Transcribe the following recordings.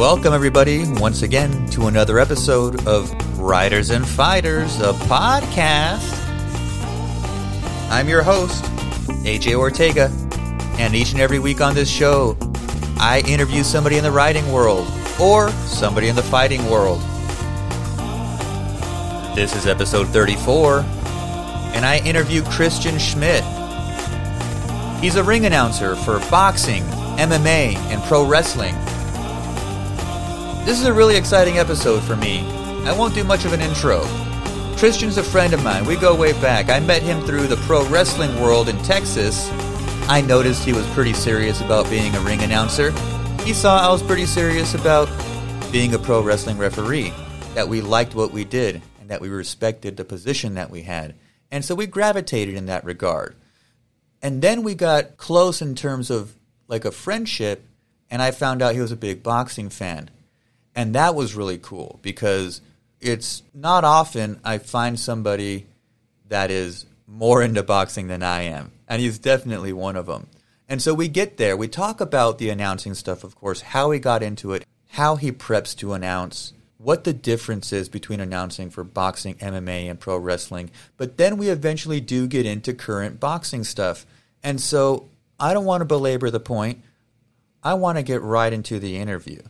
Welcome, everybody, once again to another episode of Riders and Fighters, a podcast. I'm your host, AJ Ortega, and each and every week on this show, I interview somebody in the riding world or somebody in the fighting world. This is episode 34, and I interview Christian Schmidt. He's a ring announcer for boxing, MMA, and pro wrestling. This is a really exciting episode for me. I won't do much of an intro. Christian's a friend of mine. We go way back. I met him through the pro wrestling world in Texas. I noticed he was pretty serious about being a ring announcer. He saw I was pretty serious about being a pro wrestling referee, that we liked what we did, and that we respected the position that we had. And so we gravitated in that regard. And then we got close in terms of like a friendship, and I found out he was a big boxing fan. And that was really cool because it's not often I find somebody that is more into boxing than I am. And he's definitely one of them. And so we get there. We talk about the announcing stuff, of course, how he got into it, how he preps to announce, what the difference is between announcing for boxing, MMA, and pro wrestling. But then we eventually do get into current boxing stuff. And so I don't want to belabor the point. I want to get right into the interview.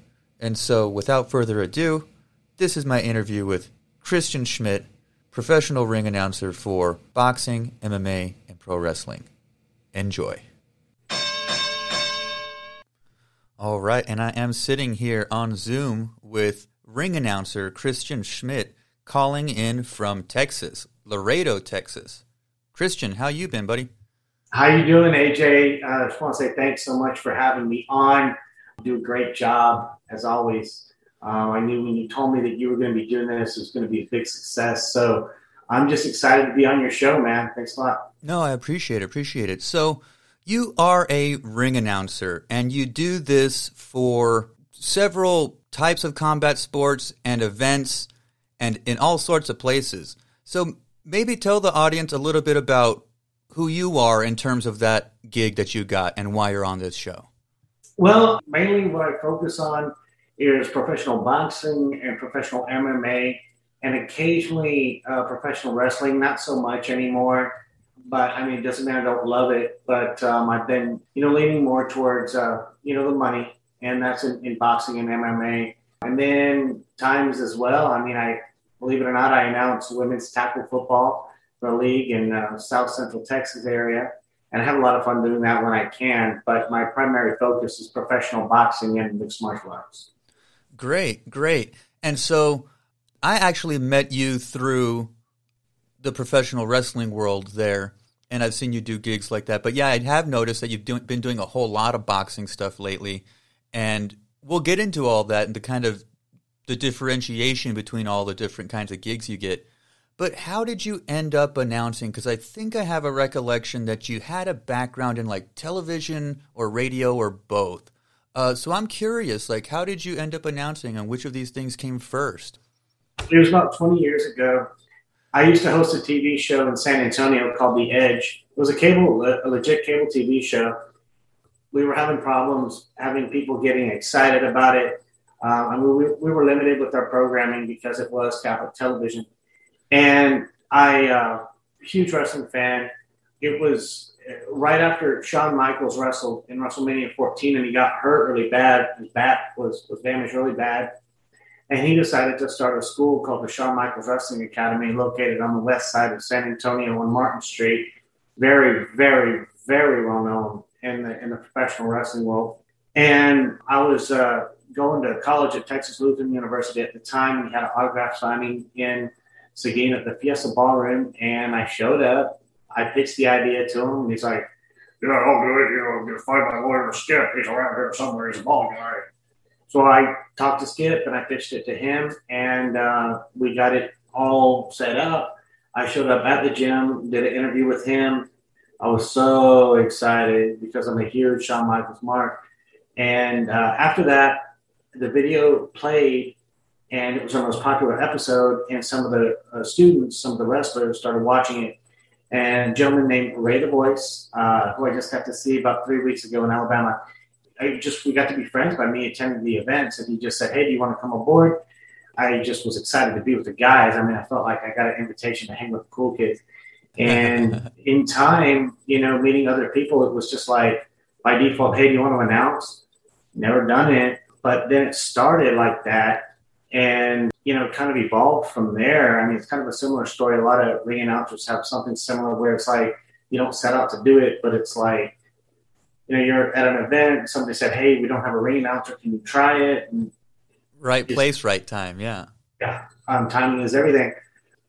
And so, without further ado, this is my interview with Christian Schmidt, professional ring announcer for boxing, MMA, and pro wrestling. Enjoy. All right, and I am sitting here on Zoom with ring announcer Christian Schmidt, calling in from Texas, Laredo, Texas. Christian, how you been, buddy? How you doing, AJ? I just want to say thanks so much for having me on. Do a great job as always. I knew when you told me that you were going to be doing this, it was going to be a big success. So I'm just excited to be on your show, man. Thanks a lot. No, I appreciate it. So you are a ring announcer, and you do this for several types of combat sports and events and in all sorts of places. So maybe tell the audience a little bit about who you are in terms of that gig that you got and why you're on this show. Well, mainly what I focus on is professional boxing and professional MMA and occasionally professional wrestling, not so much anymore, but I mean, it doesn't matter, I don't love it, but I've been, leaning more towards, the money, and that's in boxing and MMA. And then times as well, I mean, believe it or not, I announced women's tackle football for a league in South Central Texas area. And I have a lot of fun doing that when I can, but my primary focus is professional boxing and mixed martial arts. Great. And so I actually met you through the professional wrestling world there, and I've seen you do gigs like that. But yeah, I have noticed that you've been doing a whole lot of boxing stuff lately, and we'll get into all that and the kind of the differentiation between all the different kinds of gigs you get. But how did you end up announcing? Because I think I have a recollection that you had a background in like television or radio or both. So I'm curious, like, how did you end up announcing and which of these things came first? It was about 20 years ago. I used to host a TV show in San Antonio called The Edge. It was a legit cable TV show. We were having problems having people getting excited about it. We were limited with our programming because it was Catholic television. And I, huge wrestling fan. It was right after Shawn Michaels wrestled in WrestleMania 14, and he got hurt really bad. His back was damaged really bad. And he decided to start a school called the Shawn Michaels Wrestling Academy, located on the west side of San Antonio on Martin Street. Very, very, very well known in the professional wrestling world. And I was going to college at Texas Lutheran University at the time. We had an autograph signing in Seguin at the Fiesta Ballroom, and I showed up. I pitched the idea to him, and he's like, I'll do it. I'll find my lawyer, Skip. He's around here somewhere. He's a ball guy. So I talked to Skip, and I pitched it to him, and we got it all set up. I showed up at the gym, did an interview with him. I was so excited because I'm a huge Shawn Michaels mark. And after that, the video played, and it was our most popular episode, and some of the students, some of the wrestlers started watching it. And a gentleman named Ray The Voice, who I just got to see about 3 weeks ago in Alabama, we got to be friends by me attending the events, and he just said, "Hey, do you want to come aboard?" I just was excited to be with the guys. I mean, I felt like I got an invitation to hang with the cool kids. And in time, you know, meeting other people, it was just like by default, "Hey, do you want to announce?" Never done it. But then it started like that and, you know, kind of evolved from there. I mean, it's kind of a similar story. A lot of ring announcers have something similar where it's like you don't set out to do it, but it's like, you know, you're at an event, somebody said, "Hey, we don't have a ring announcer. Can you try it?" And right place, right time. Yeah. Yeah. Timing is everything.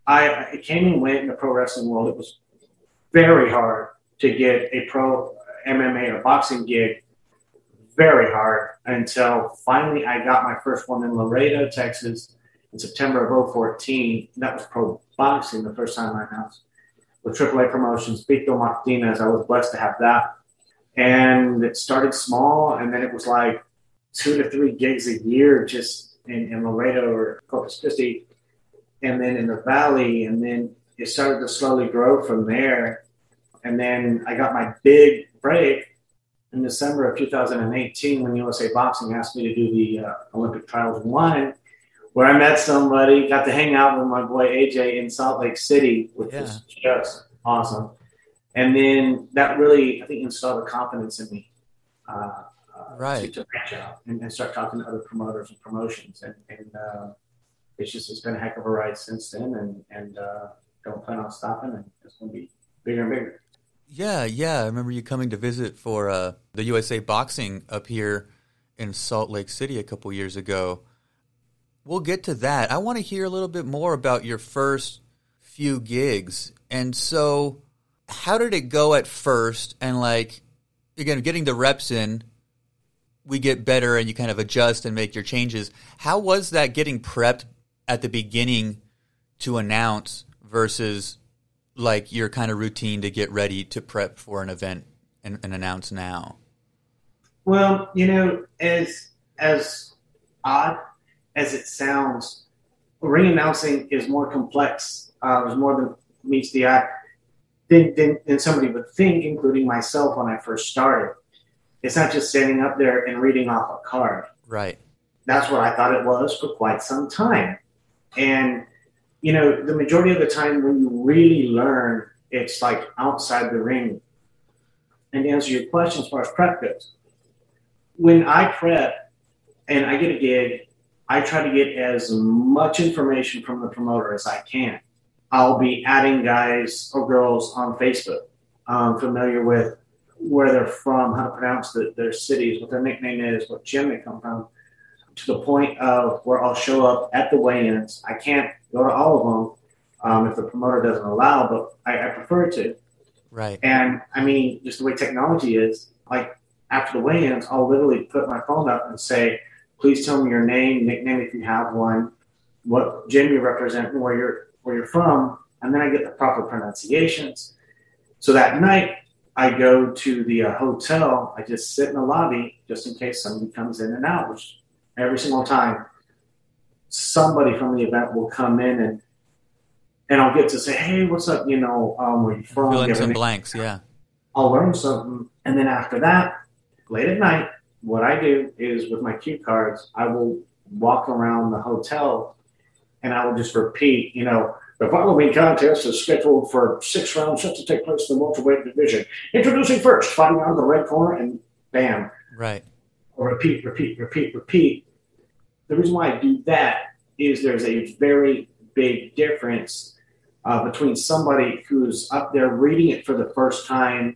I came and went in the pro wrestling world. It was very hard to get a pro MMA or boxing gig. Very hard until finally I got my first one in Laredo, Texas in September of 2014. That was pro boxing the first time I announced with AAA promotions, Pico Martinez. I was blessed to have that. And it started small, and then it was like 2 to 3 gigs a year just in Laredo or Corpus Christi, and then in the Valley, and then it started to slowly grow from there. And then I got my big break in December of 2018 when USA Boxing asked me to do the Olympic Trials 1, where I met somebody, got to hang out with my boy AJ in Salt Lake City, which was just awesome. And then that really, I think, installed a confidence in me to branch out and start talking to other promoters and promotions. And it's been a heck of a ride since then, and don't plan on stopping, and it's going to be bigger and bigger. Yeah. I remember you coming to visit for the USA Boxing up here in Salt Lake City a couple years ago. We'll get to that. I want to hear a little bit more about your first few gigs. And so how did it go at first? And like, again, getting the reps in, we get better and you kind of adjust and make your changes. How was that getting prepped at the beginning to announce versus like your kind of routine to get ready to prep for an event and announce now? Well, you know, as odd as it sounds, ring announcing is more complex. There's more than meets the eye than somebody would think, including myself when I first started. It's not just standing up there and reading off a card. Right. That's what I thought it was for quite some time. And, you know, the majority of the time when you really learn, it's like outside the ring. And to answer your question as far as prep goes, when I prep and I get a gig, I try to get as much information from the promoter as I can. I'll be adding guys or girls on Facebook, familiar with where they're from, how to pronounce their cities, what their nickname is, what gym they come from, to the point of where I'll show up at the weigh-ins. I can't go to all of them if the promoter doesn't allow, but I prefer to. Right. And, I mean, just the way technology is, like after the weigh-ins, I'll literally put my phone up and say, "Please tell me your name, nickname if you have one, what gym you represent, where you're from," and then I get the proper pronunciations. So that night, I go to the hotel. I just sit in the lobby just in case somebody comes in and out, which every single time somebody from the event will come in and I'll get to say, "Hey, what's up? You know, where you from?" Fill in some blanks, yeah. I'll learn something. And then after that, late at night, what I do is with my cue cards, I will walk around the hotel and I will just repeat, you know, "The following contest is scheduled for 6 rounds set to take place in the welterweight division. Introducing first, fighting out of the red corner," and bam. Right. Or repeat. The reason why I do that is there's a very big difference between somebody who's up there reading it for the first time.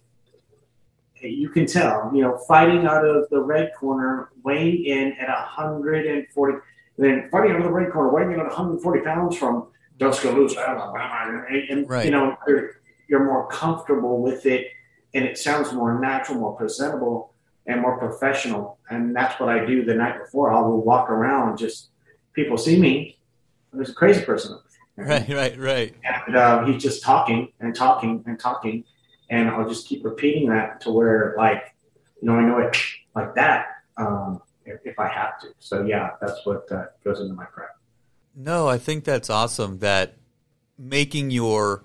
You can tell, you know, fighting out of the red corner, weighing in at 140, then fighting out of the red corner, weighing in at 140 pounds from Tuscaloosa, Alabama, and right. You know, you're more comfortable with it, and it sounds more natural, more presentable, and more professional. And that's what I do the night before. I will walk around, just people see me. There's a crazy person up there. Right. And he's just talking, and I'll just keep repeating that to where, like, you know, I know it like that if I have to. So yeah, that's what goes into my prep. No, I think that's awesome that making your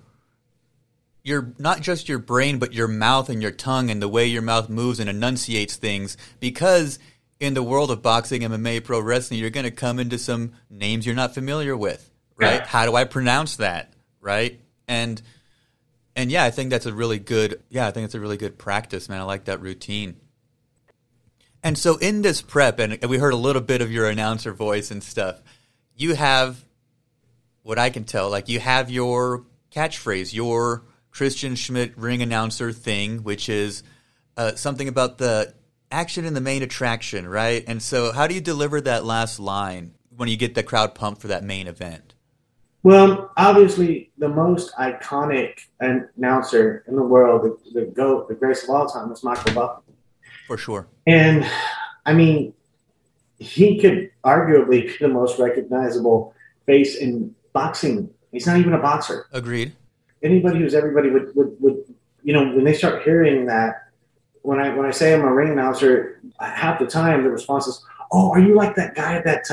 your not just your brain, but your mouth and your tongue and the way your mouth moves and enunciates things, because in the world of boxing, MMA, pro wrestling, you're going to come into some names you're not familiar with, right? Yeah. How do I pronounce that, right? And yeah, I think that's a really good practice, man. I like that routine. And so in this prep, and we heard a little bit of your announcer voice and stuff, you have, what I can tell, like you have your catchphrase, your Christian Schmidt ring announcer thing, which is something about the action in the main attraction, right? And so how do you deliver that last line when you get the crowd pumped for that main event? Well, obviously, the most iconic announcer in the world, the GOAT, the greatest of all time, is Michael Buffer. For sure. And, I mean, he could arguably be the most recognizable face in boxing. He's not even a boxer. Agreed. Anybody who's everybody would you know, when they start hearing that, when I say I'm a ring announcer, half the time the response is, oh, are you like that guy that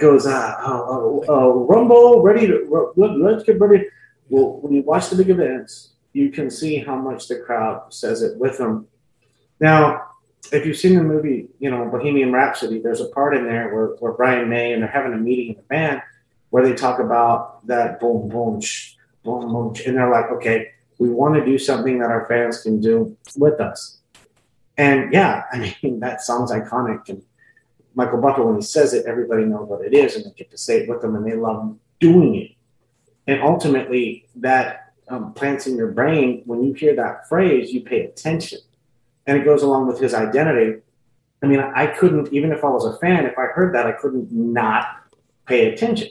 goes, Rumble, ready to, let's get ready. Well, when you watch the big events, you can see how much the crowd says it with them. Now, if you've seen the movie, you know, Bohemian Rhapsody, there's a part in there where Brian May and they're having a meeting in the band where they talk about that boom, boom, shh, boom, boom, shh. And they're like, okay, we want to do something that our fans can do with us. And yeah, I mean, that sounds iconic. And Michael Buffer, when he says it, everybody knows what it is, and they get to say it with them, and they love doing it. And ultimately, that plants in your brain, when you hear that phrase, you pay attention. And it goes along with his identity. I mean, I couldn't, even if I was a fan, if I heard that, I couldn't not pay attention.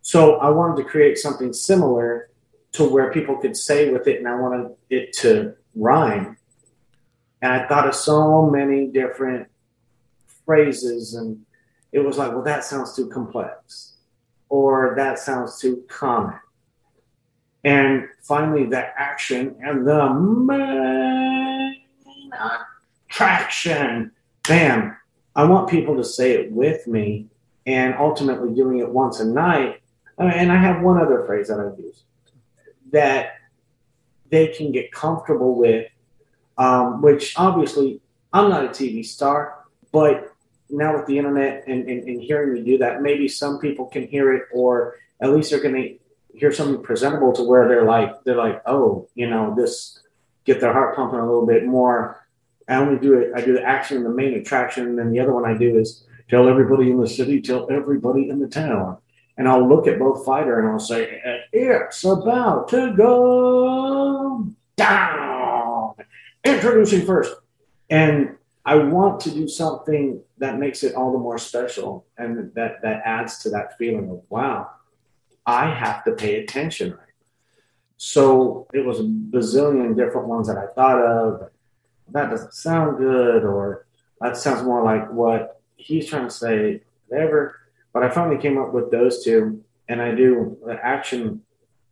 So I wanted to create something similar to where people could say with it, and I wanted it to rhyme. And I thought of so many different phrases, and it was like, well, that sounds too complex, or that sounds too common. And finally, the action and the attraction. Bam. I want people to say it with me, and ultimately doing it once a night. And I have one other phrase that I use that they can get comfortable with, which obviously I'm not a TV star, but now with the internet and hearing me do that, maybe some people can hear it, or at least they're going to hear something presentable to where they're like, oh, you know, this, get their heart pumping a little bit more. I do the action in the main attraction, and then the other one I do is tell everybody in the city, tell everybody in the town. And I'll look at both fighter and I'll say, it's about to go down. Introducing first. And I want to do something that makes it all the more special, and that adds to that feeling of, wow, I have to pay attention right now. So it was a bazillion different ones that I thought of. That doesn't sound good, or that sounds more like what he's trying to say, whatever. But I finally came up with those two, and I do the action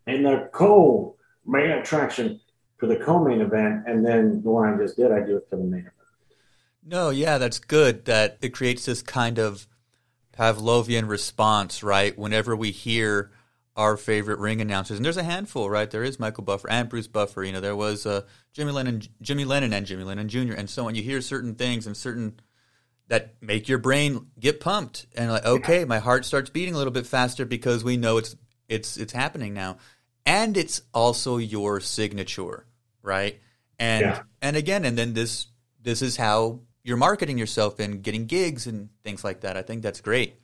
in the co-main attraction for the co-main event, and then the one I just did, I do it for the main event. No, yeah, that's good that it creates this kind of Pavlovian response, right? Whenever we hear our favorite ring announcers, and there's a handful, right? There is Michael Buffer and Bruce Buffer. You know, there was Jimmy Lennon Jr. and so on. You hear certain things and certain that make your brain get pumped, and like, okay, my heart starts beating a little bit faster because we know it's happening now, and it's also your signature, right? And and again, and then this is how you're marketing yourself and getting gigs and things like that. I think that's great.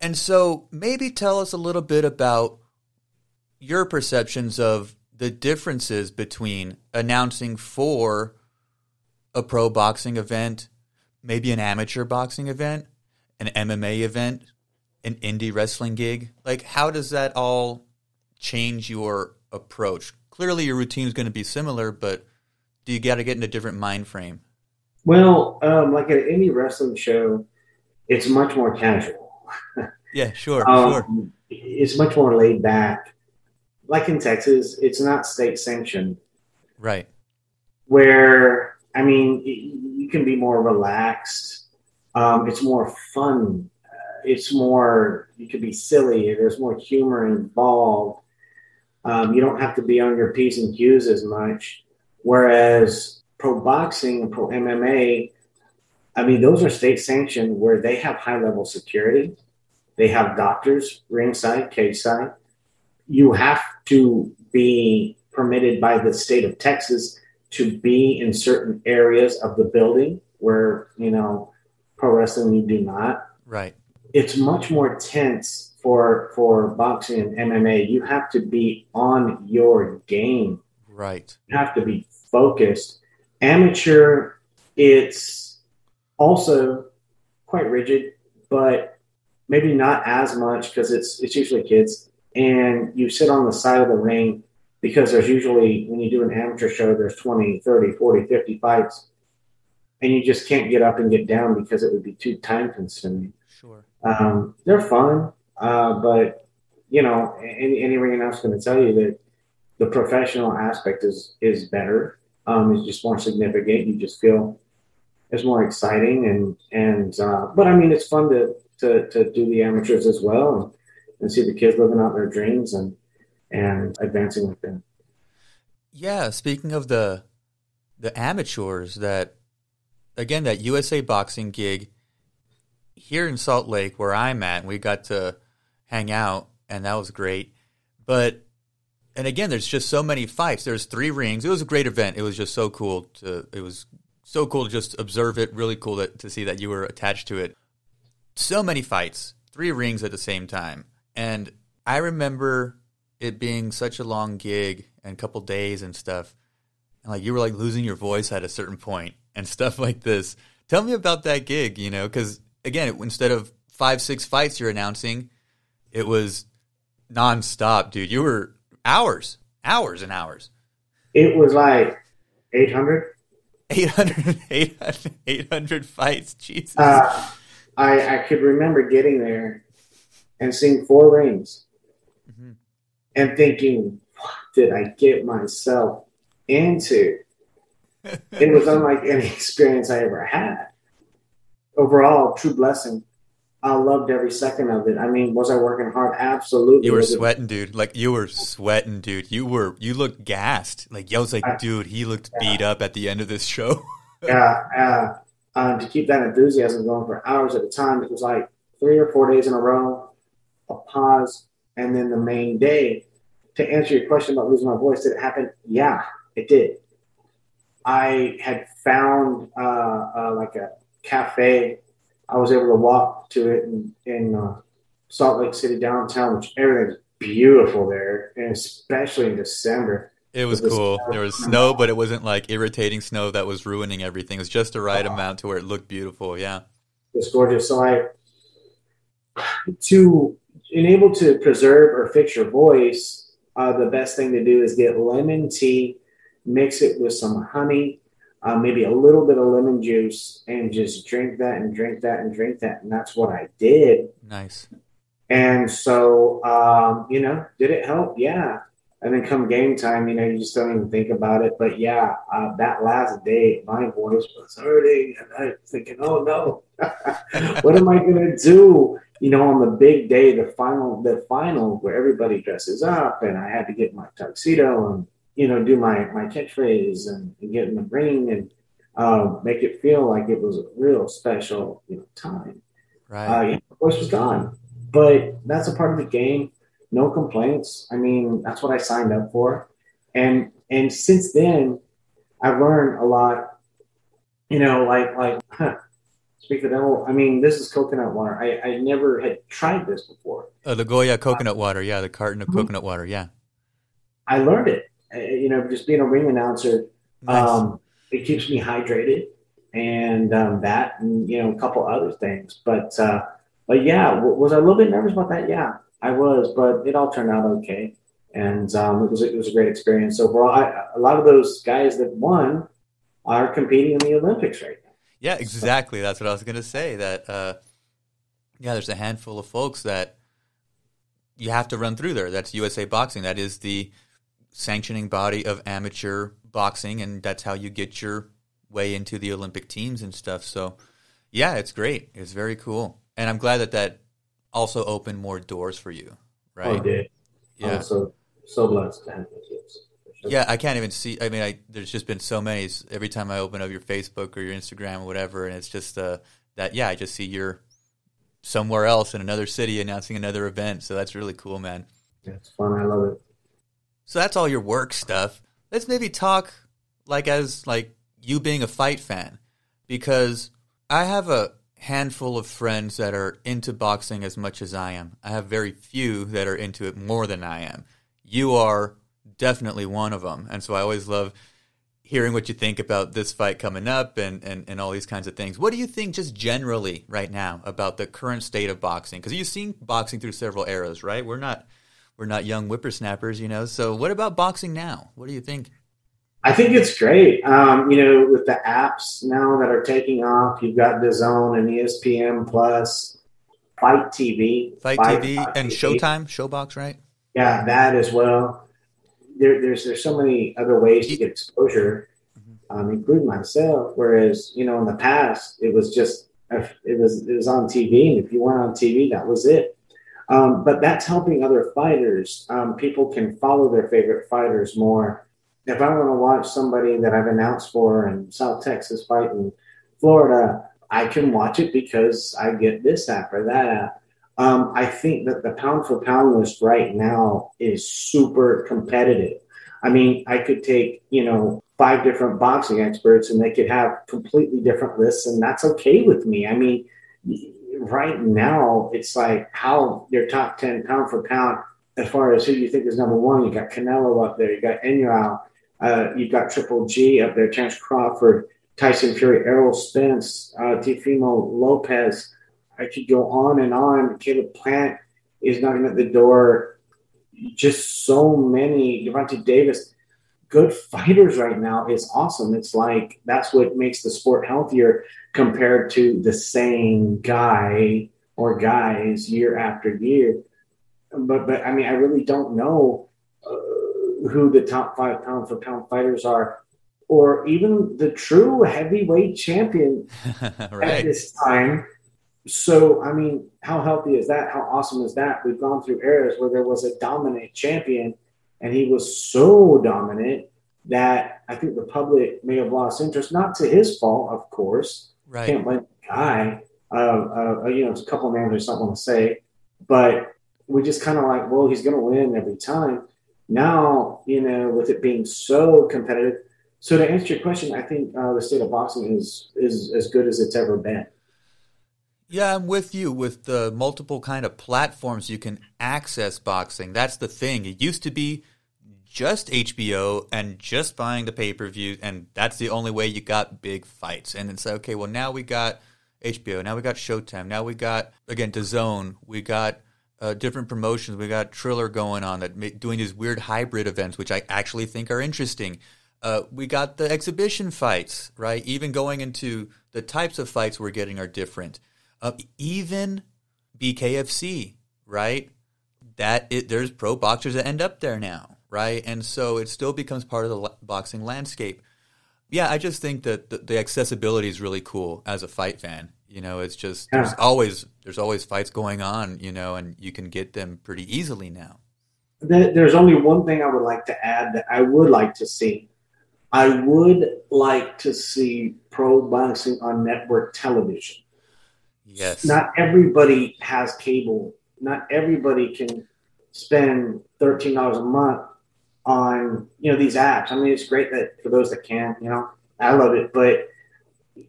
And so maybe tell us a little bit about your perceptions of the differences between announcing for a pro boxing event, maybe an amateur boxing event, an MMA event, an indie wrestling gig. Like, how does that all change your approach? Clearly your routine is going to be similar, but do you got to get in a different mind frame? Well, like at any wrestling show, it's much more casual. Yeah, sure, sure. It's much more laid back. Like in Texas, it's not state sanctioned. Right. Where, I mean, you can be more relaxed. It's more fun. You could be silly. There's more humor involved. You don't have to be on your P's and Q's as much. Whereas pro boxing and pro MMA, I mean, those are state sanctioned where they have high level security. They have doctors, ringside, cage side. You have to be permitted by the state of Texas to be in certain areas of the building where, you know, pro wrestling, you do not. Right. It's much more tense for boxing and MMA. You have to be on your game. Right. You have to be focused. Amateur, it's also quite rigid, but maybe not as much because it's usually kids. And you sit on the side of the ring because there's usually, when you do an amateur show, there's 20, 30, 40, 50 fights. And you just can't get up and get down because it would be too time-consuming. Sure. They're fun, but, you know, any ring announcer is going to tell you that the professional aspect is better. It's just more significant. You just feel it's more exciting. But, I mean, it's fun to do the amateurs as well and see the kids living out their dreams and advancing with them. Yeah, speaking of the amateurs that USA Boxing gig here in Salt Lake where I'm at, we got to hang out and that was great. But, and again, there's just so many fights. There's 3 rings. It was a great event. It was just so cool to just observe it. Really cool to see that you were attached to it. So many fights, 3 rings at the same time. And I remember it being such a long gig and a couple days and stuff. And like you were like losing your voice at a certain point and stuff like this. Tell me about that gig, you know, because again, instead of 5-6 fights you're announcing, it was nonstop, dude. You were hours and hours. It was like 800 fights. Jesus. I could remember getting there and seeing 4 rings. Mm-hmm. And thinking, what did I get myself into? It was unlike any experience I ever had. Overall, true blessing. I loved every second of it. I mean, was I working hard? Absolutely. You were sweating, dude. You looked gassed. Like, I was like, dude, he looked beat up at the end of this show. To keep that enthusiasm going for hours at a time, it was like 3 or 4 days in a row, a pause, and then the main day. To answer your question about losing my voice, did it happen? Yeah, it did. I had found like a cafe. I was able to walk to it in Salt Lake City downtown, which everything's beautiful there, and especially in December. It was cool. There was snow, but it wasn't like irritating snow that was ruining everything. It was just the right amount to where it looked beautiful. Yeah. It's gorgeous. So to enable to preserve or fix your voice, the best thing to do is get lemon tea, mix it with some honey, maybe a little bit of lemon juice, and just drink that and drink that and drink that. And that's what I did. Nice. And so, you know, did it help? Yeah. And then come game time, you know, you just don't even think about it. But, yeah, that last day, my voice was hurting. And I was thinking, oh, no, what am I going to do? You know, on the big day, the final where everybody dresses up, and I had to get my tuxedo and, you know, do my catchphrase and get in the ring and make it feel like it was a real special, you know, time. Right. Yeah, the voice was gone. But that's a part of the game. No complaints. I mean, that's what I signed up for. And since then, I've learned a lot, you know, speak the devil. I mean, this is coconut water. I never had tried this before. The Goya coconut water. Yeah, the carton of coconut water. Yeah. I learned it, you know, just being a ring announcer. Nice. It keeps me hydrated and you know, a couple other things. But yeah, was I a little bit nervous about that? Yeah. I was, but it all turned out okay, and it was a great experience overall. A lot of those guys that won are competing in the Olympics right now. Yeah, exactly. So. That's what I was going to say. That there's a handful of folks that you have to run through there. That's USA Boxing. That is the sanctioning body of amateur boxing, and that's how you get your way into the Olympic teams and stuff. So, yeah, it's great. It's very cool, and I'm glad that also open more doors for you, right? I did. Yeah. Also, so blessed to have my kids. Sure. Yeah, I can't even see. I mean, there's just been so many. Every time I open up your Facebook or your Instagram or whatever, and it's just that. Yeah, I just see you're somewhere else in another city announcing another event. So that's really cool, man. Yeah, it's fun. I love it. So that's all your work stuff. Let's maybe talk as you being a fight fan, because I have a handful of friends that are into boxing as much as I am. I have very few that are into it more than I am. You are definitely one of them. And so I always love hearing what you think about this fight coming up and all these kinds of things. What do you think just generally right now about the current state of boxing? Because you've seen boxing through several eras, right? We're not young whippersnappers, you know. So what about boxing now? What do you think? I think it's great. With the apps now that are taking off, you've got DAZN and ESPN Plus, Fight TV. Fight TV and Showtime, Showbox, right? Yeah, that as well. There's so many other ways to get exposure, including myself. Whereas, in the past, it was just, it was on TV. And if you weren't on TV, that was it. But that's helping other fighters. People can follow their favorite fighters more. If I want to watch somebody that I've announced for in South Texas fight in Florida, I can watch it because I get this app or that app. I think that the pound for pound list right now is super competitive. I mean, I could take, 5 different boxing experts and they could have completely different lists, and that's okay with me. I mean, right now it's like how your top 10 pound for pound, as far as who you think is number one, you got Canelo up there, you got Enyao. You've got Triple G up there, Terrence Crawford, Tyson Fury, Errol Spence, Teofimo Lopez. I could go on and on. Caleb Plant is knocking at the door. Just so many. Gervonta Davis. Good fighters right now is awesome. It's like that's what makes the sport healthier compared to the same guy or guys year after year. But I mean, I really don't know who the top 5 pound for pound fighters are, or even the true heavyweight champion right. At this time. So, I mean, how healthy is that? How awesome is that? We've gone through eras where there was a dominant champion, and he was so dominant that I think the public may have lost interest. Not to his fault, of course. Right. Can't blame the guy. It's a couple of names or something to say, but we just kind of like, well, he's going to win every time. Now, with it being so competitive. So to answer your question, I think the state of boxing is as good as it's ever been. Yeah, I'm with you with the multiple kind of platforms you can access boxing. That's the thing. It used to be just HBO and just buying the pay-per-view, and that's the only way you got big fights. And it's like, okay, well, now we got HBO. Now we got Showtime. Now we got, again, DAZN. We got different promotions. We got Triller going on doing these weird hybrid events, which I actually think are interesting. We got the exhibition fights, right? Even going into the types of fights we're getting are different. Even BKFC, right? There's pro boxers that end up there now, right? And so it still becomes part of the boxing landscape. Yeah, I just think that the accessibility is really cool as a fight fan. It's just there's always fights going on, and you can get them pretty easily now. There's only one thing I would like to add that I would like to see. I would like to see pro boxing on network television. Yes. Not everybody has cable. Not everybody can spend $13 a month on, these apps. I mean, it's great that for those that can, I love it, but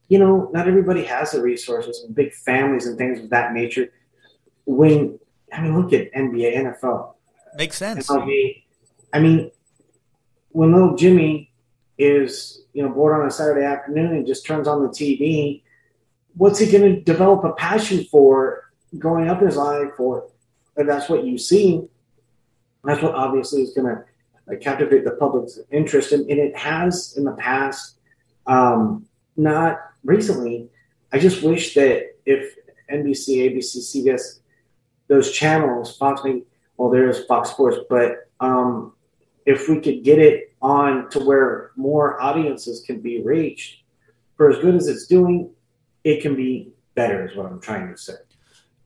not everybody has the resources and big families and things of that nature. Look at NBA, NFL. Makes sense. MLB. I mean, when little Jimmy is, bored on a Saturday afternoon and just turns on the TV, what's he going to develop a passion for growing up in his life for? And that's what you see. That's what obviously is going to captivate the public's interest. And it has in the past, not recently. I just wish that if NBC, ABC, CBS, those channels, Fox, there is Fox Sports, but if we could get it on to where more audiences can be reached, for as good as it's doing, it can be better is what I'm trying to say.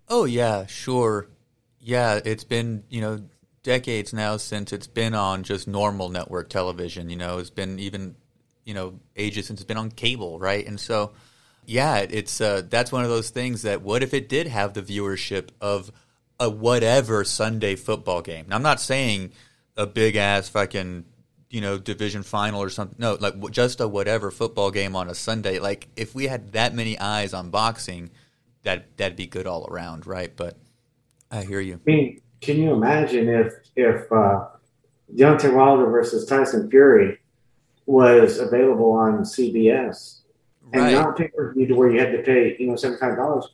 Oh, yeah, sure. Yeah, it's been, decades now since it's been on just normal network television. You know, it's been even, you know, ages since it's been on cable, right? And so, yeah, it's that's one of those things that what if it did have the viewership of a whatever Sunday football game? Now, I'm not saying a big-ass fucking, you know, division final or something. No, like just a whatever football game on a Sunday. Like if we had that many eyes on boxing, that'd be good all around, right? But I hear you. I mean, can you imagine if Deontay Wilder versus Tyson Fury was available on CBS and not pay-per-view to where you had to pay, you know, $75?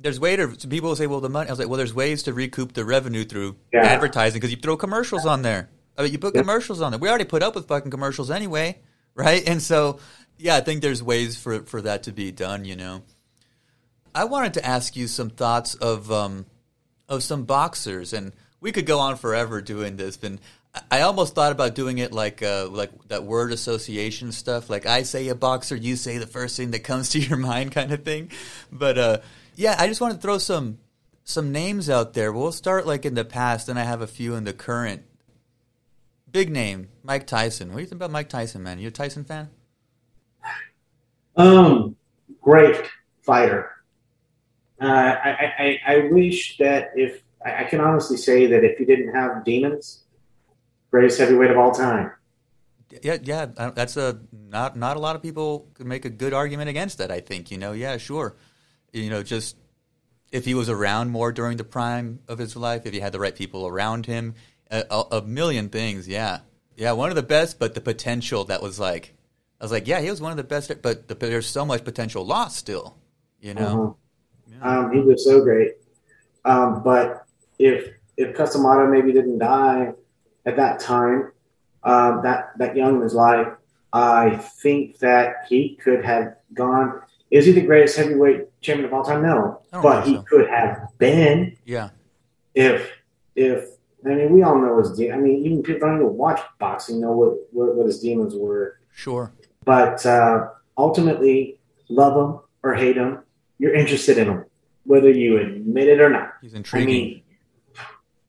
There's ways to people will say, well, the money. I was like, well, there's ways to recoup the revenue through advertising because you throw commercials on there. I mean, you put commercials on there. We already put up with fucking commercials anyway, right? And so, yeah, I think there's ways for that to be done, you know. I wanted to ask you some thoughts of some boxers, and we could go on forever doing this. And I almost thought about doing it like that word association stuff, like I say a boxer, you say the first thing that comes to your mind kind of thing. But yeah, I just want to throw some names out there. We'll start like in the past, and I have a few in the current. Big name, Mike Tyson. What do you think about Mike Tyson, man? You a Tyson fan? Great fighter. I wish that if I can honestly say that if he didn't have demons, greatest heavyweight of all time. Yeah, that's not a lot of people could make a good argument against that. I think, you know, yeah, sure, you know, just if he was around more during the prime of his life, if he had the right people around him. A million things, yeah. One of the best, but the potential that was like, I was like, yeah, he was one of the best, but there's so much potential lost still, you know. Uh-huh. Yeah. He was so great, but if Customato maybe didn't die at that time, that young in his life, I think that he could have gone. Is he the greatest heavyweight champion of all time? No, but he could have been. Yeah, if. I mean, we all know his demons. I mean, even people don't even watch boxing know what his demons were. Sure. But ultimately, love him or hate him, you're interested in him, whether you admit it or not. He's intriguing. I mean,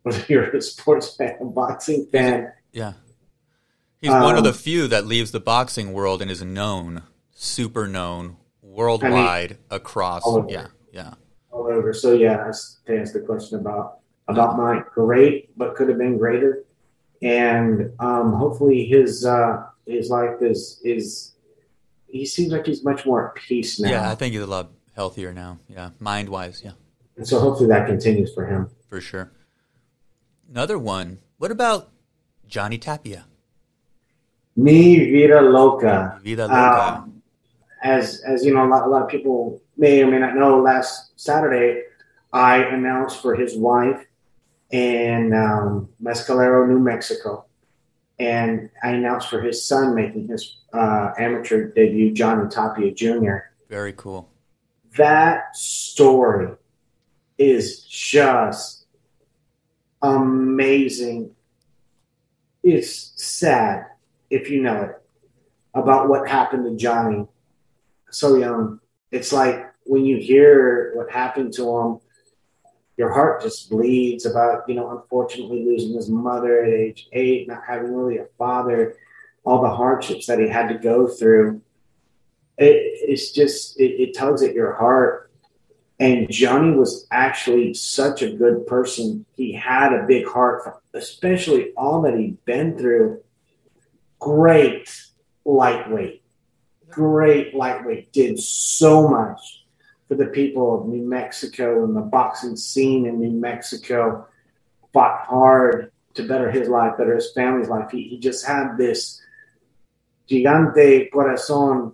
whether you're a sports fan, a boxing fan. Yeah. He's one of the few that leaves the boxing world and is known, super known, worldwide, across. Yeah. All over. So, yeah, to answer the question about my great, but could have been greater. And hopefully his life is he seems like he's much more at peace now. Yeah, I think he's a lot healthier now. Yeah, mind-wise, yeah. And so hopefully that continues for him. For sure. Another one. What about Johnny Tapia? Mi vida loca. Vida loca. As you know, a lot of people may or may not know, last Saturday I announced for his wife in Mescalero, New Mexico. And I announced for his son making his amateur debut, Johnny Tapia Jr. Very cool. That story is just amazing. It's sad, if you know it, about what happened to Johnny so young. It's like when you hear what happened to him, your heart just bleeds about, you know, unfortunately losing his mother at age 8, not having really a father, all the hardships that he had to go through. It tugs at your heart. And Johnny was actually such a good person. He had a big heart, for, especially all that he'd been through. Great lightweight, did so much for the people of New Mexico and the boxing scene in New Mexico, fought hard to better his life, better his family's life. He just had this gigante corazón,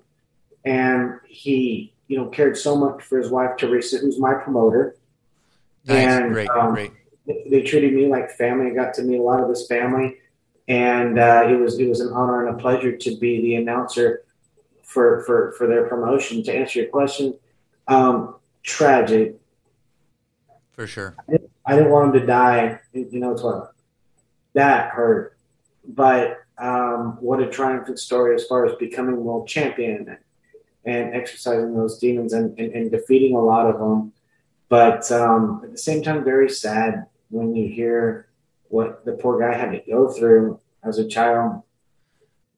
and he, you know, cared so much for his wife, Teresa, who's my promoter. Nice. And great. They treated me like family. I got to meet a lot of his family, and it was an honor and a pleasure to be the announcer for their promotion. To answer your question, tragic. For sure. I didn't want him to die. You know, it's what that hurt. But what a triumphant story as far as becoming world champion and exercising those demons and defeating a lot of them. But at the same time, very sad when you hear what the poor guy had to go through as a child.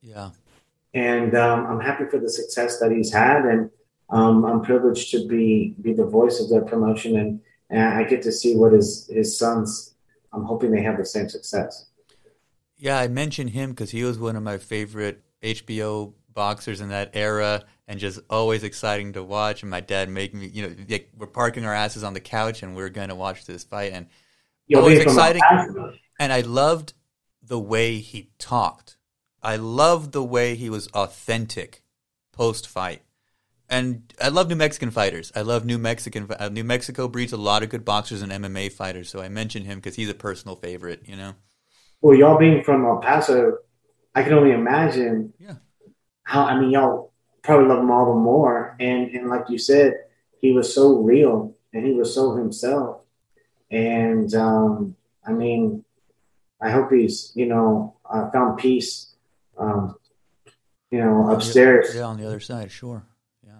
Yeah. And I'm happy for the success that he's had, and I'm privileged to be the voice of that promotion, and I get to see what his sons. I'm hoping they have the same success. Yeah, I mentioned him because he was one of my favorite HBO boxers in that era, and just always exciting to watch. And my dad made me, like, we're parking our asses on the couch and we're going to watch this fight, and always exciting. And I loved the way he talked. I loved the way he was authentic post-fight. And I love New Mexican fighters. I love New Mexico breeds a lot of good boxers and MMA fighters, so I mentioned him because he's a personal favorite, Well, y'all being from El Paso, I can only imagine how, y'all probably love him all the more. And like you said, he was so real and he was so himself. And, I hope he's, found peace, upstairs. Yeah, on the other side, sure.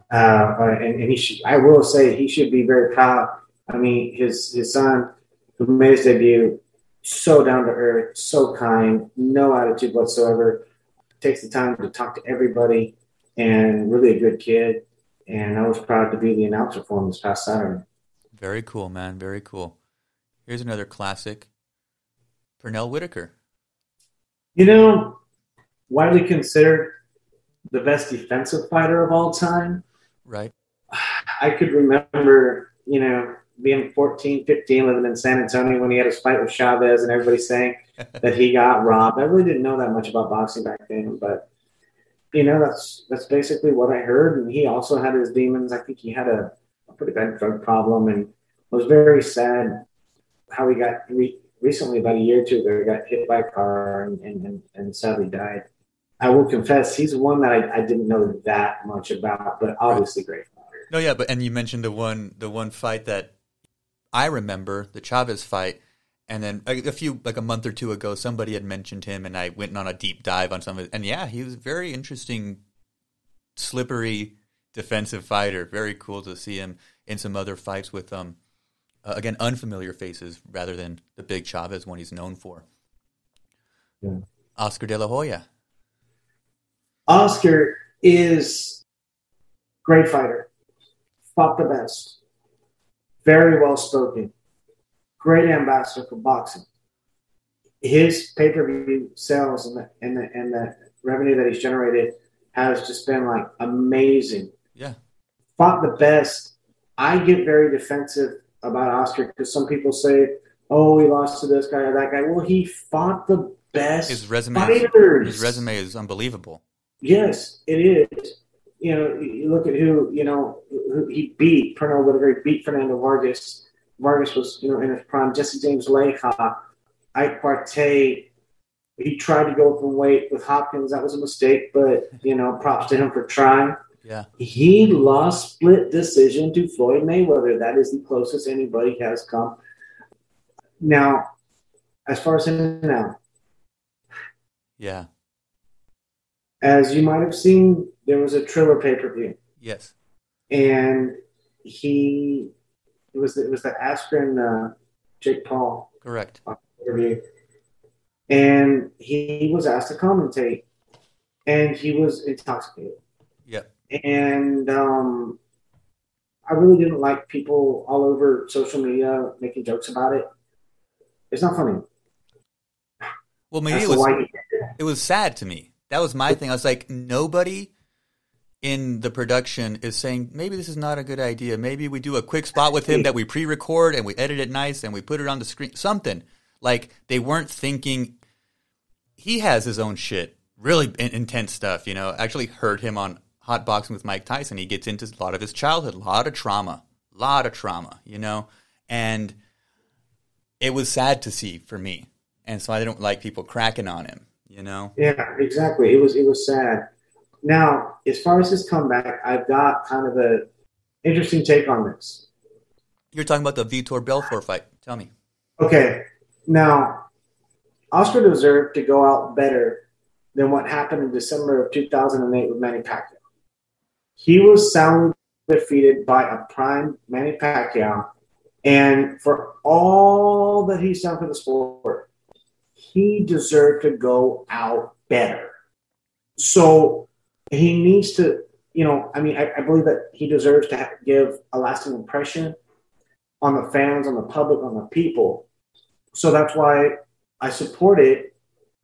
And he should, I will say, he should be very proud. His son, who made his debut, so down to earth, so kind, no attitude whatsoever, takes the time to talk to everybody, and really a good kid. And I was proud to be the announcer for him this past Saturday. Very cool, man. Very cool. Here's another classic. Pernell Whitaker. Widely considered the best defensive fighter of all time. Right. I could remember, being 14, 15, living in San Antonio when he had his fight with Chavez and everybody saying that he got robbed. I really didn't know that much about boxing back then, but, that's basically what I heard. And he also had his demons. I think he had a pretty bad drug problem, and was very sad how he got recently, about a year or two ago, he got hit by a car and sadly died. I will confess, he's one that I didn't know that much about, but obviously great fighter. No, yeah, and you mentioned the one fight that I remember, the Chavez fight, and then a month or two ago, somebody had mentioned him, and I went on a deep dive on some of it. And yeah, he was a very interesting, slippery defensive fighter. Very cool to see him in some other fights with again, unfamiliar faces rather than the big Chavez one he's known for. Yeah. Oscar De La Hoya. Oscar is great fighter, fought the best, very well-spoken, great ambassador for boxing. His pay-per-view sales and the revenue that he's generated has just been like amazing. Yeah. Fought the best. I get very defensive about Oscar because some people say, oh, he lost to this guy or that guy. Well, he fought the best fighters. His resume is unbelievable. Yes, it is. You look at who he beat. Pernell Whitaker beat Fernando Vargas. Vargas was, in his prime. Jesse James Leija, Ike Partey. He tried to go up in weight with Hopkins. That was a mistake, but, props to him for trying. Yeah. He lost split decision to Floyd Mayweather. That is the closest anybody has come. Now, as far as him now. Yeah. As you might have seen, there was a Triller pay-per-view. Yes. And it was the Askren, Jake Paul. Correct. Pay-per-view. And he was asked to commentate, and he was intoxicated. Yep. And I really didn't like people all over social media making jokes about it. It's not funny. Well, maybe it was sad to me. That was my thing. I was like, nobody in the production is saying, maybe this is not a good idea. Maybe we do a quick spot with him that we pre-record and we edit it nice and we put it on the screen. Something. Like, they weren't thinking he has his own shit. Really intense stuff, I actually heard him on Hot Boxing with Mike Tyson. He gets into a lot of his childhood, a lot of trauma, and it was sad to see for me. And so I don't like people cracking on him. Yeah, exactly. It was sad. Now, as far as his comeback, I've got kind of an interesting take on this. You're talking about the Vitor Belfort fight. Tell me. Okay. Now, Oscar deserved to go out better than what happened in December of 2008 with Manny Pacquiao. He was soundly defeated by a prime Manny Pacquiao, and for all that he's done for the sport, he deserved to go out better. So he needs to, you know, I mean, I believe that he deserves to give a lasting impression on the fans, on the public, on the people. So that's why I support it.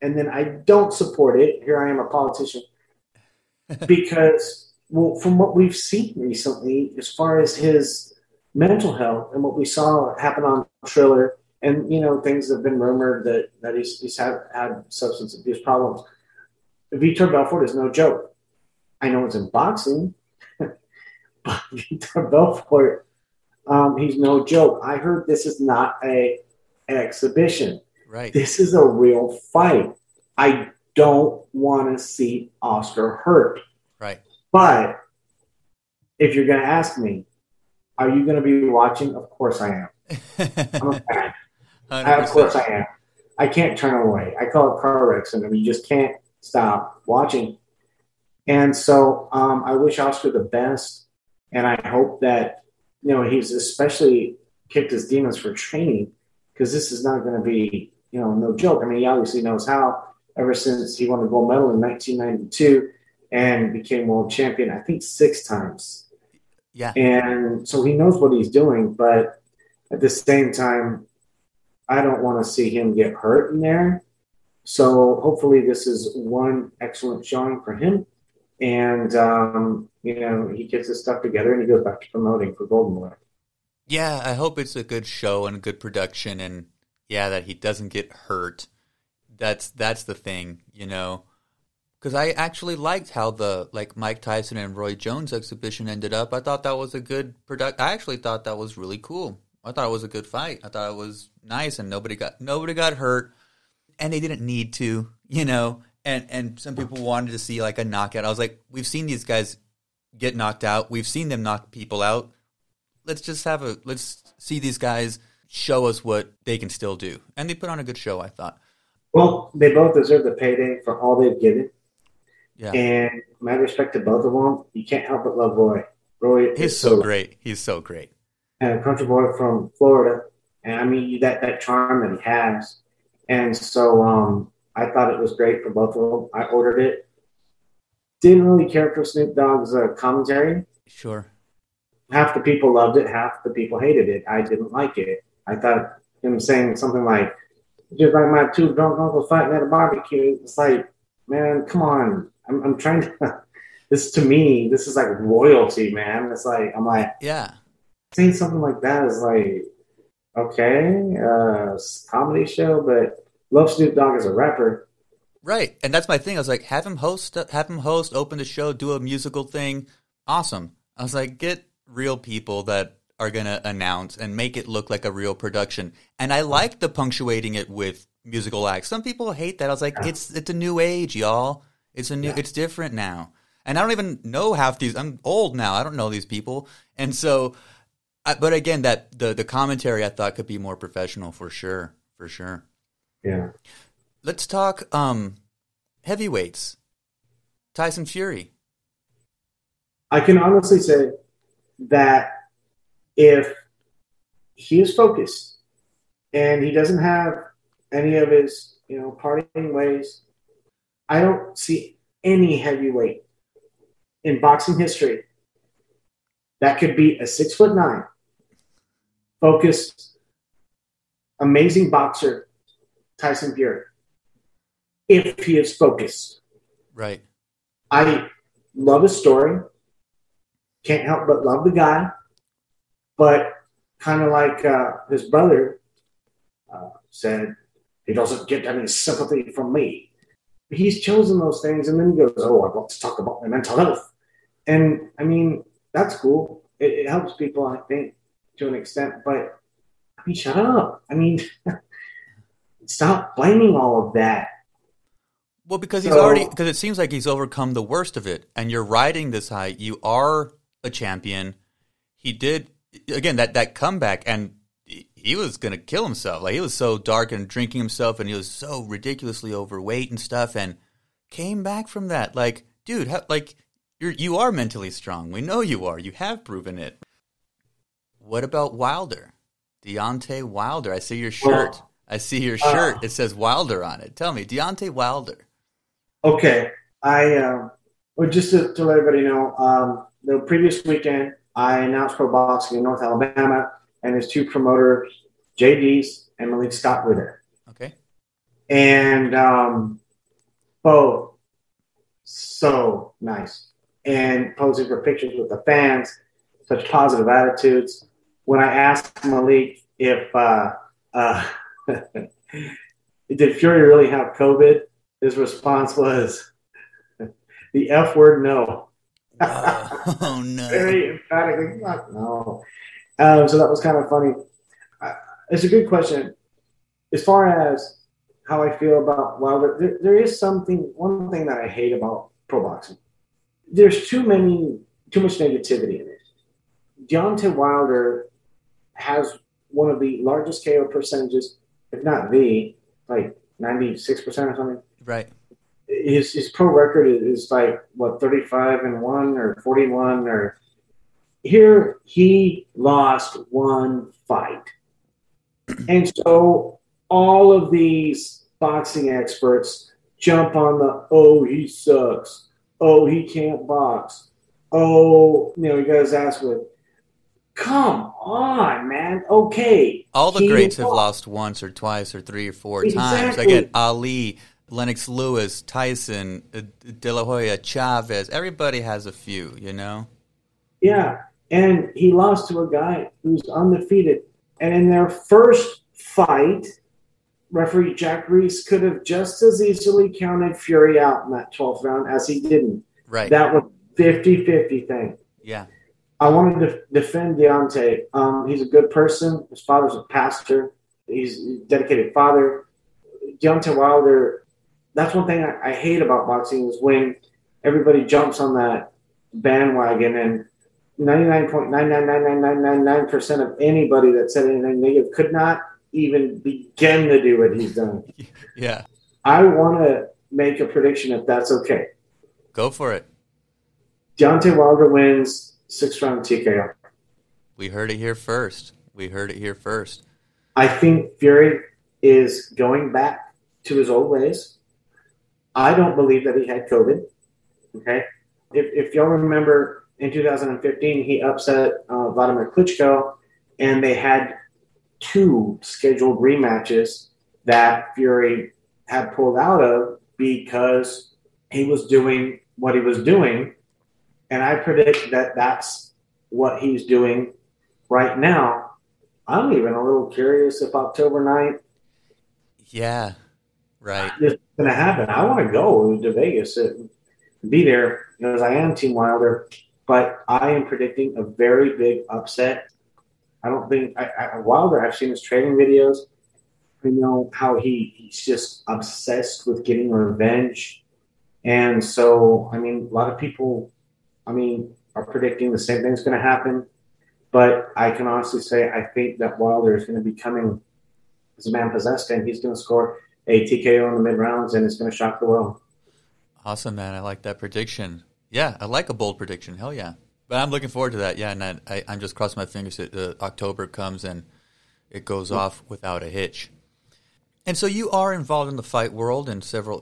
And then I don't support it. Here I am, a politician. Because, well, from what we've seen recently, as far as his mental health and what we saw happen on Triller, and, you know, things have been rumored that he's had substance abuse problems. Vitor Belfort is no joke. I know it's in boxing, but Vitor Belfort, he's no joke. I heard this is not an exhibition. Right. This is a real fight. I don't want to see Oscar hurt. Right. But if you're going to ask me, are you going to be watching? Of course I am. I'm a fan. Of course I am. I can't turn away. I call it car wreck syndrome. You just can't stop watching. And so I wish Oscar the best. And I hope that, you know, he's especially kicked his demons for training, because this is not going to be, you know, no joke. I mean, he obviously knows how, ever since he won the gold medal in 1992 and became world champion, I think 6 times. Yeah. And so he knows what he's doing, but at the same time, I don't want to see him get hurt in there. So hopefully this is one excellent showing for him. And, you know, he gets his stuff together and he goes back to promoting for Golden Boy. Yeah, I hope it's a good show and a good production, and, yeah, that he doesn't get hurt. That's the thing, you know, because I actually liked how the, like, Mike Tyson and Roy Jones exhibition ended up. I thought that was a good product. I actually thought that was really cool. I thought it was a good fight. I thought it was nice, and nobody got hurt, and they didn't need to, you know. And some people wanted to see, like, a knockout. I was like, we've seen these guys get knocked out. We've seen them knock people out. Let's see these guys show us what they can still do. And they put on a good show, I thought. Well, they both deserve the payday for all they've given. Yeah. And my respect to both of them, you can't help but love Roy. Roy is so great. He's so great. And a country boy from Florida. And, I mean, that charm that he has. And so I thought it was great for both of them. I ordered it. Didn't really care for Snoop Dogg's commentary. Sure. Half the people loved it. Half the people hated it. I didn't like it. I thought him saying something like, just like my 2 drunk uncles fighting at a barbecue. It's like, man, come on. I'm trying to – this, to me, this is like royalty, man. It's like – I'm like – yeah. Saying something like that is like, okay, comedy show, but love Snoop Dogg as a rapper. Right, and that's my thing. I was like, have him host, open the show, do a musical thing. Awesome. I was like, get real people that – are going to announce and make it look like a real production. And I like the punctuating it with musical acts. Some people hate that. I was like, yeah. It's a new age, y'all. It's different now. And I don't even know half these. I'm old now. I don't know these people. And so, but again, that the commentary I thought could be more professional for sure. Yeah. Let's talk heavyweights. Tyson Fury. I can honestly say that if he is focused and he doesn't have any of his, you know, partying ways, I don't see any heavyweight in boxing history that could beat a 6'9", focused, amazing boxer, Tyson Fury. If he is focused, right? I love his story. Can't help but love the guy. But kind of like his brother said, he doesn't get any sympathy from me. He's chosen those things, and then he goes, oh, I'd love to talk about my mental health. And, I mean, that's cool. It helps people, I think, to an extent. But, I mean, shut up. I mean, stop blaming all of that. Well, because it seems like he's overcome the worst of it, and you're riding this high. You are a champion. He did. Again, that comeback, and he was going to kill himself. Like, he was so dark and drinking himself, and he was so ridiculously overweight and stuff, and came back from that. Like, dude, you are mentally strong. We know you are. You have proven it. What about Wilder? Deontay Wilder. I see your shirt. Well, I see your shirt. It says Wilder on it. Tell me, Deontay Wilder. Okay. Well, just to let everybody know, the previous weekend, I announced pro boxing in North Alabama, and his two promoters, J.D.'s and Malik Scott, were there. Okay. And both so nice. And posing for pictures with the fans, such positive attitudes. When I asked Malik if did Fury really have COVID, his response was the F word, no. Oh, no. Very emphatically, no. So that was kind of funny. It's a good question. As far as how I feel about Wilder, there is one thing that I hate about pro boxing. There's too much negativity in it. Deontay Wilder has one of the largest KO percentages, if not the, like 96% or something. Right. His pro record is like, 35-1 or 41 or... Here, he lost one fight. And so all of these boxing experts jump on the, oh, he sucks. Oh, he can't box. Oh, he got his ass whipped. Come on, man. Okay. All the greats have lost once or twice or three or four times. I get Ali, Lennox Lewis, Tyson, De La Hoya, Chavez. Everybody has a few, Yeah, and he lost to a guy who's undefeated. And in their first fight, referee Jack Reese could have just as easily counted Fury out in that 12th round as he didn't. Right. That was a 50-50 thing. Yeah. I wanted to defend Deontay. He's a good person. His father's a pastor. He's a dedicated father. Deontay Wilder, that's one thing I hate about boxing is when everybody jumps on that bandwagon, and 99.9999999% of anybody that said anything negative could not even begin to do what he's done. Yeah. I want to make a prediction if that's okay. Go for it. Deontay Wilder wins... 6-round TKO. We heard it here first. I think Fury is going back to his old ways. I don't believe that he had COVID. Okay? If y'all remember, in 2015, he upset Vladimir Klitschko, and they had two scheduled rematches that Fury had pulled out of because he was doing what he was doing. And I predict that that's what he's doing right now. I'm even a little curious if October 9th. Yeah, right. It's going to happen. I want to go to Vegas and be there because I am Team Wilder. But I am predicting a very big upset. I don't think Wilder, I've seen his training videos. I know how he's just obsessed with getting revenge. And so, a lot of people... are predicting the same thing's going to happen. But I can honestly say I think that Wilder is going to be coming as a man possessed, and he's going to score a TKO in the mid-rounds, and it's going to shock the world. Awesome, man. I like that prediction. Yeah, I like a bold prediction. Hell yeah. But I'm looking forward to that. Yeah, and I'm just crossing my fingers that October comes and it goes off without a hitch. And so you are involved in the fight world and several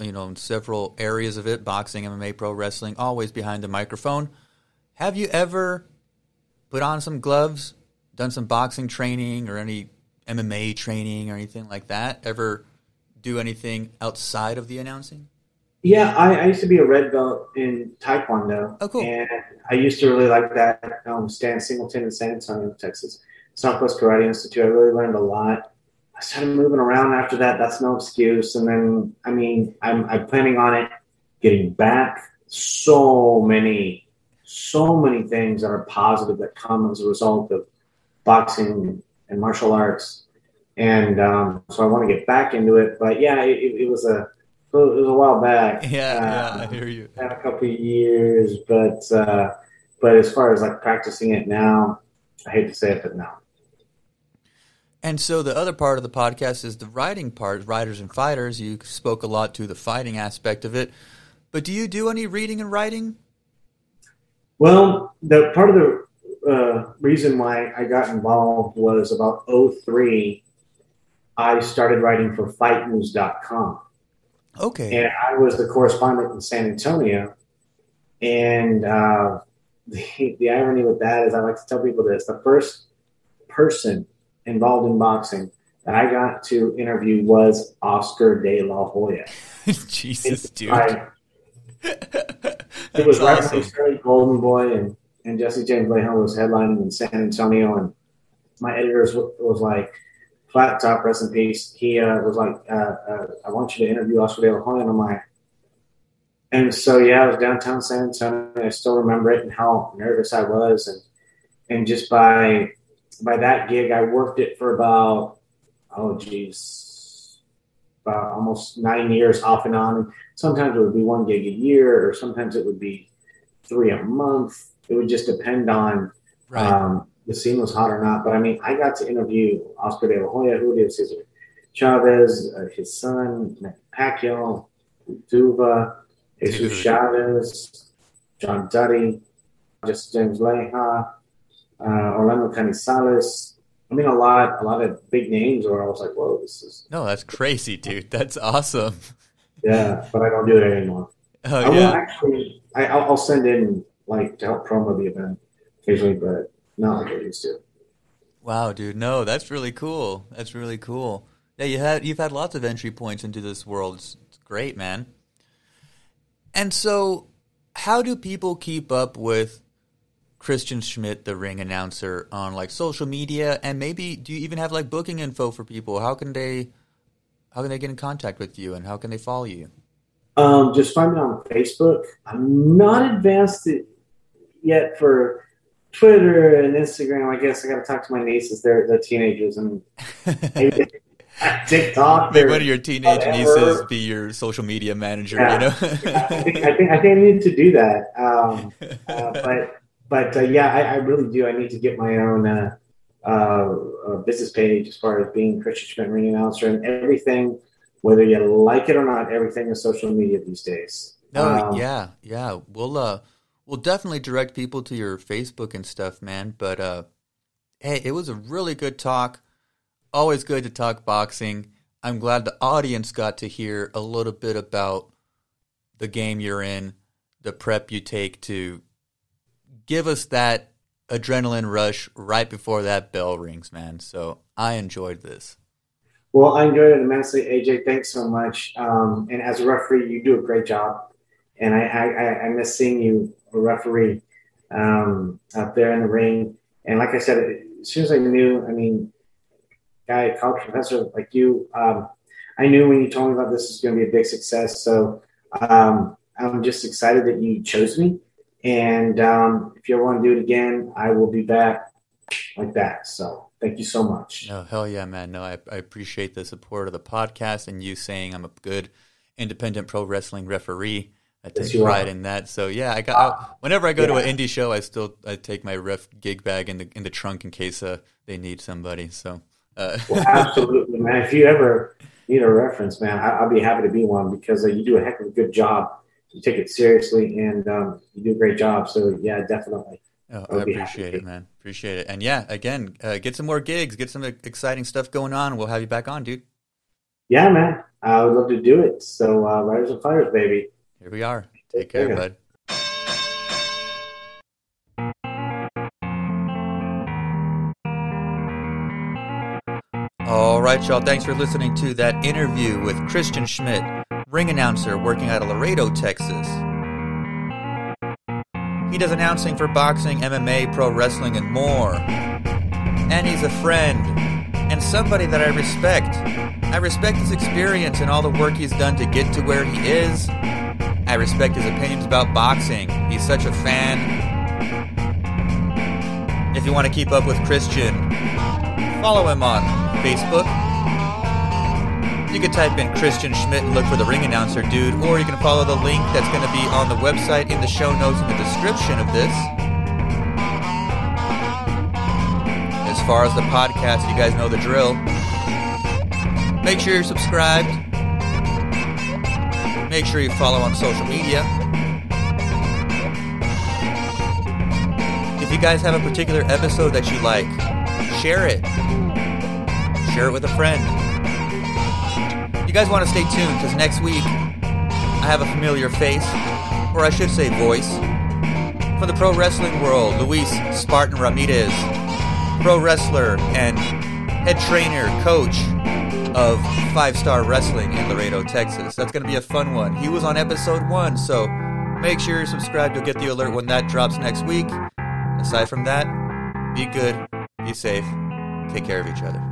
areas of it, boxing, MMA, pro wrestling, always behind the microphone. Have you ever put on some gloves, done some boxing training or any MMA training or anything like that? Ever do anything outside of the announcing? Yeah, I used to be a red belt in Taekwondo. Oh, cool. And I used to really like that. Stan Singleton in San Antonio, Texas. Southwest Karate Institute. I really learned a lot. I started moving around after that. That's no excuse. And then, I'm planning on it getting back. So many things that are positive that come as a result of boxing and martial arts. And so I want to get back into it. But yeah, it was a while back. Yeah, I hear you. Had a couple of years, but as far as like practicing it now, I hate to say it, but no. And so the other part of the podcast is the writing part, Riders and Fighters. You spoke a lot to the fighting aspect of it. But do you do any reading and writing? Well, the part of the reason why I got involved was about 2003. I started writing for FightNews.com. Okay. And I was the correspondent in San Antonio. And the irony with that is, I like to tell people this, the first person involved in boxing that I got to interview was Oscar De La Hoya. Jesus, dude. It was right awesome. When we started Golden Boy, and Jesse James Leija was headlining in San Antonio, and my editor was like, Flat Top, rest in peace. He was like, I want you to interview Oscar De La Hoya. And I'm like, and so, yeah, I was downtown San Antonio. I still remember it and how nervous I was. And just by that gig, I worked it for about almost 9 years off and on. And sometimes it would be one gig a year, or sometimes it would be 3 a month. It would just depend on right. The scene was hot or not. But, I mean, I got to interview Oscar De La Hoya, Julio Cesar Chavez, his son, Pacquiao, Duva, Jesus Chavez, John Duddy, Jesse James Leija, Orlando Canizales. I mean, a lot of big names where I was like, whoa, this is... No, that's crazy, dude. That's awesome. Yeah, but I don't do it anymore. Oh, I will actually... I'll send in, like, to help promo the event occasionally, but not like I used to. Wow, dude. No, that's really cool. That's really cool. Yeah, you've had lots of entry points into this world. It's great, man. And so how do people keep up with Christian Schmidt, the ring announcer, on like social media? And maybe do you even have like booking info for people? How can they get in contact with you, and how can they follow you? Just find me on Facebook. I'm not advanced yet for Twitter and Instagram. I guess I got to talk to my nieces. They're teenagers, and TikTok. Make one of your teenage nieces be your social media manager. Yeah. You know, I think I need to do that. Yeah, I really do. I need to get my own business page as far as being Christian Schmidt ring announcer, and everything, whether you like it or not, everything is social media these days. No, yeah. We'll definitely direct people to your Facebook and stuff, man. But hey, it was a really good talk. Always good to talk boxing. I'm glad the audience got to hear a little bit about the game you're in, the prep you take to give us that adrenaline rush right before that bell rings, man. So I enjoyed this. Well, I enjoyed it immensely, AJ. Thanks so much. And as a referee, you do a great job. And I miss seeing you a referee out there in the ring. And like I said, as soon as I knew, I mean, guy, college professor like you, I knew when you told me about this is going to be a big success. So I'm just excited that you chose me. And if you ever want to do it again, I will be back like that. So thank you so much. No, hell yeah, man. No, I appreciate the support of the podcast and you saying I'm a good independent pro wrestling referee. I take pride in that. So yeah, whenever I go to an indie show, I take my ref gig bag in the trunk in case they need somebody. So. Well, absolutely, man. If you ever need a reference, man, I'll be happy to be one, because you do a heck of a good job. You take it seriously, and you do a great job. So, yeah, definitely. Oh, I appreciate it, man. Appreciate it. And, yeah, again, get some more gigs. Get some exciting stuff going on. We'll have you back on, dude. Yeah, man. I would love to do it. So, Riders and Fighters, baby. Here we are. Take care, bud. All right, y'all. Thanks for listening to that interview with Christian Schmidt, ring announcer working out of Laredo, Texas. He does announcing for boxing, MMA, pro wrestling, and more. And he's a friend and somebody that I respect. I respect his experience and all the work he's done to get to where he is. I respect his opinions about boxing. He's such a fan. If you want to keep up with Christian, follow him on Facebook. You can type in Christian Schmidt and look for the ring announcer dude, or you can follow the link that's going to be on the website in the show notes in the description of this. As far as the podcast, you guys know the drill. Make sure you're subscribed. Make sure you follow on social media. If you guys have a particular episode that you like, share it. Share it with a friend. You guys want to stay tuned, because next week I have a familiar face, or I should say voice, from the pro wrestling world, Luis Spartan Ramirez, pro wrestler and head trainer, coach of Five Star Wrestling in Laredo, Texas. That's going to be a fun one. He was on episode 1, so make sure you're subscribed. You'll get the alert when that drops next week. Aside from that, be good, be safe, take care of each other.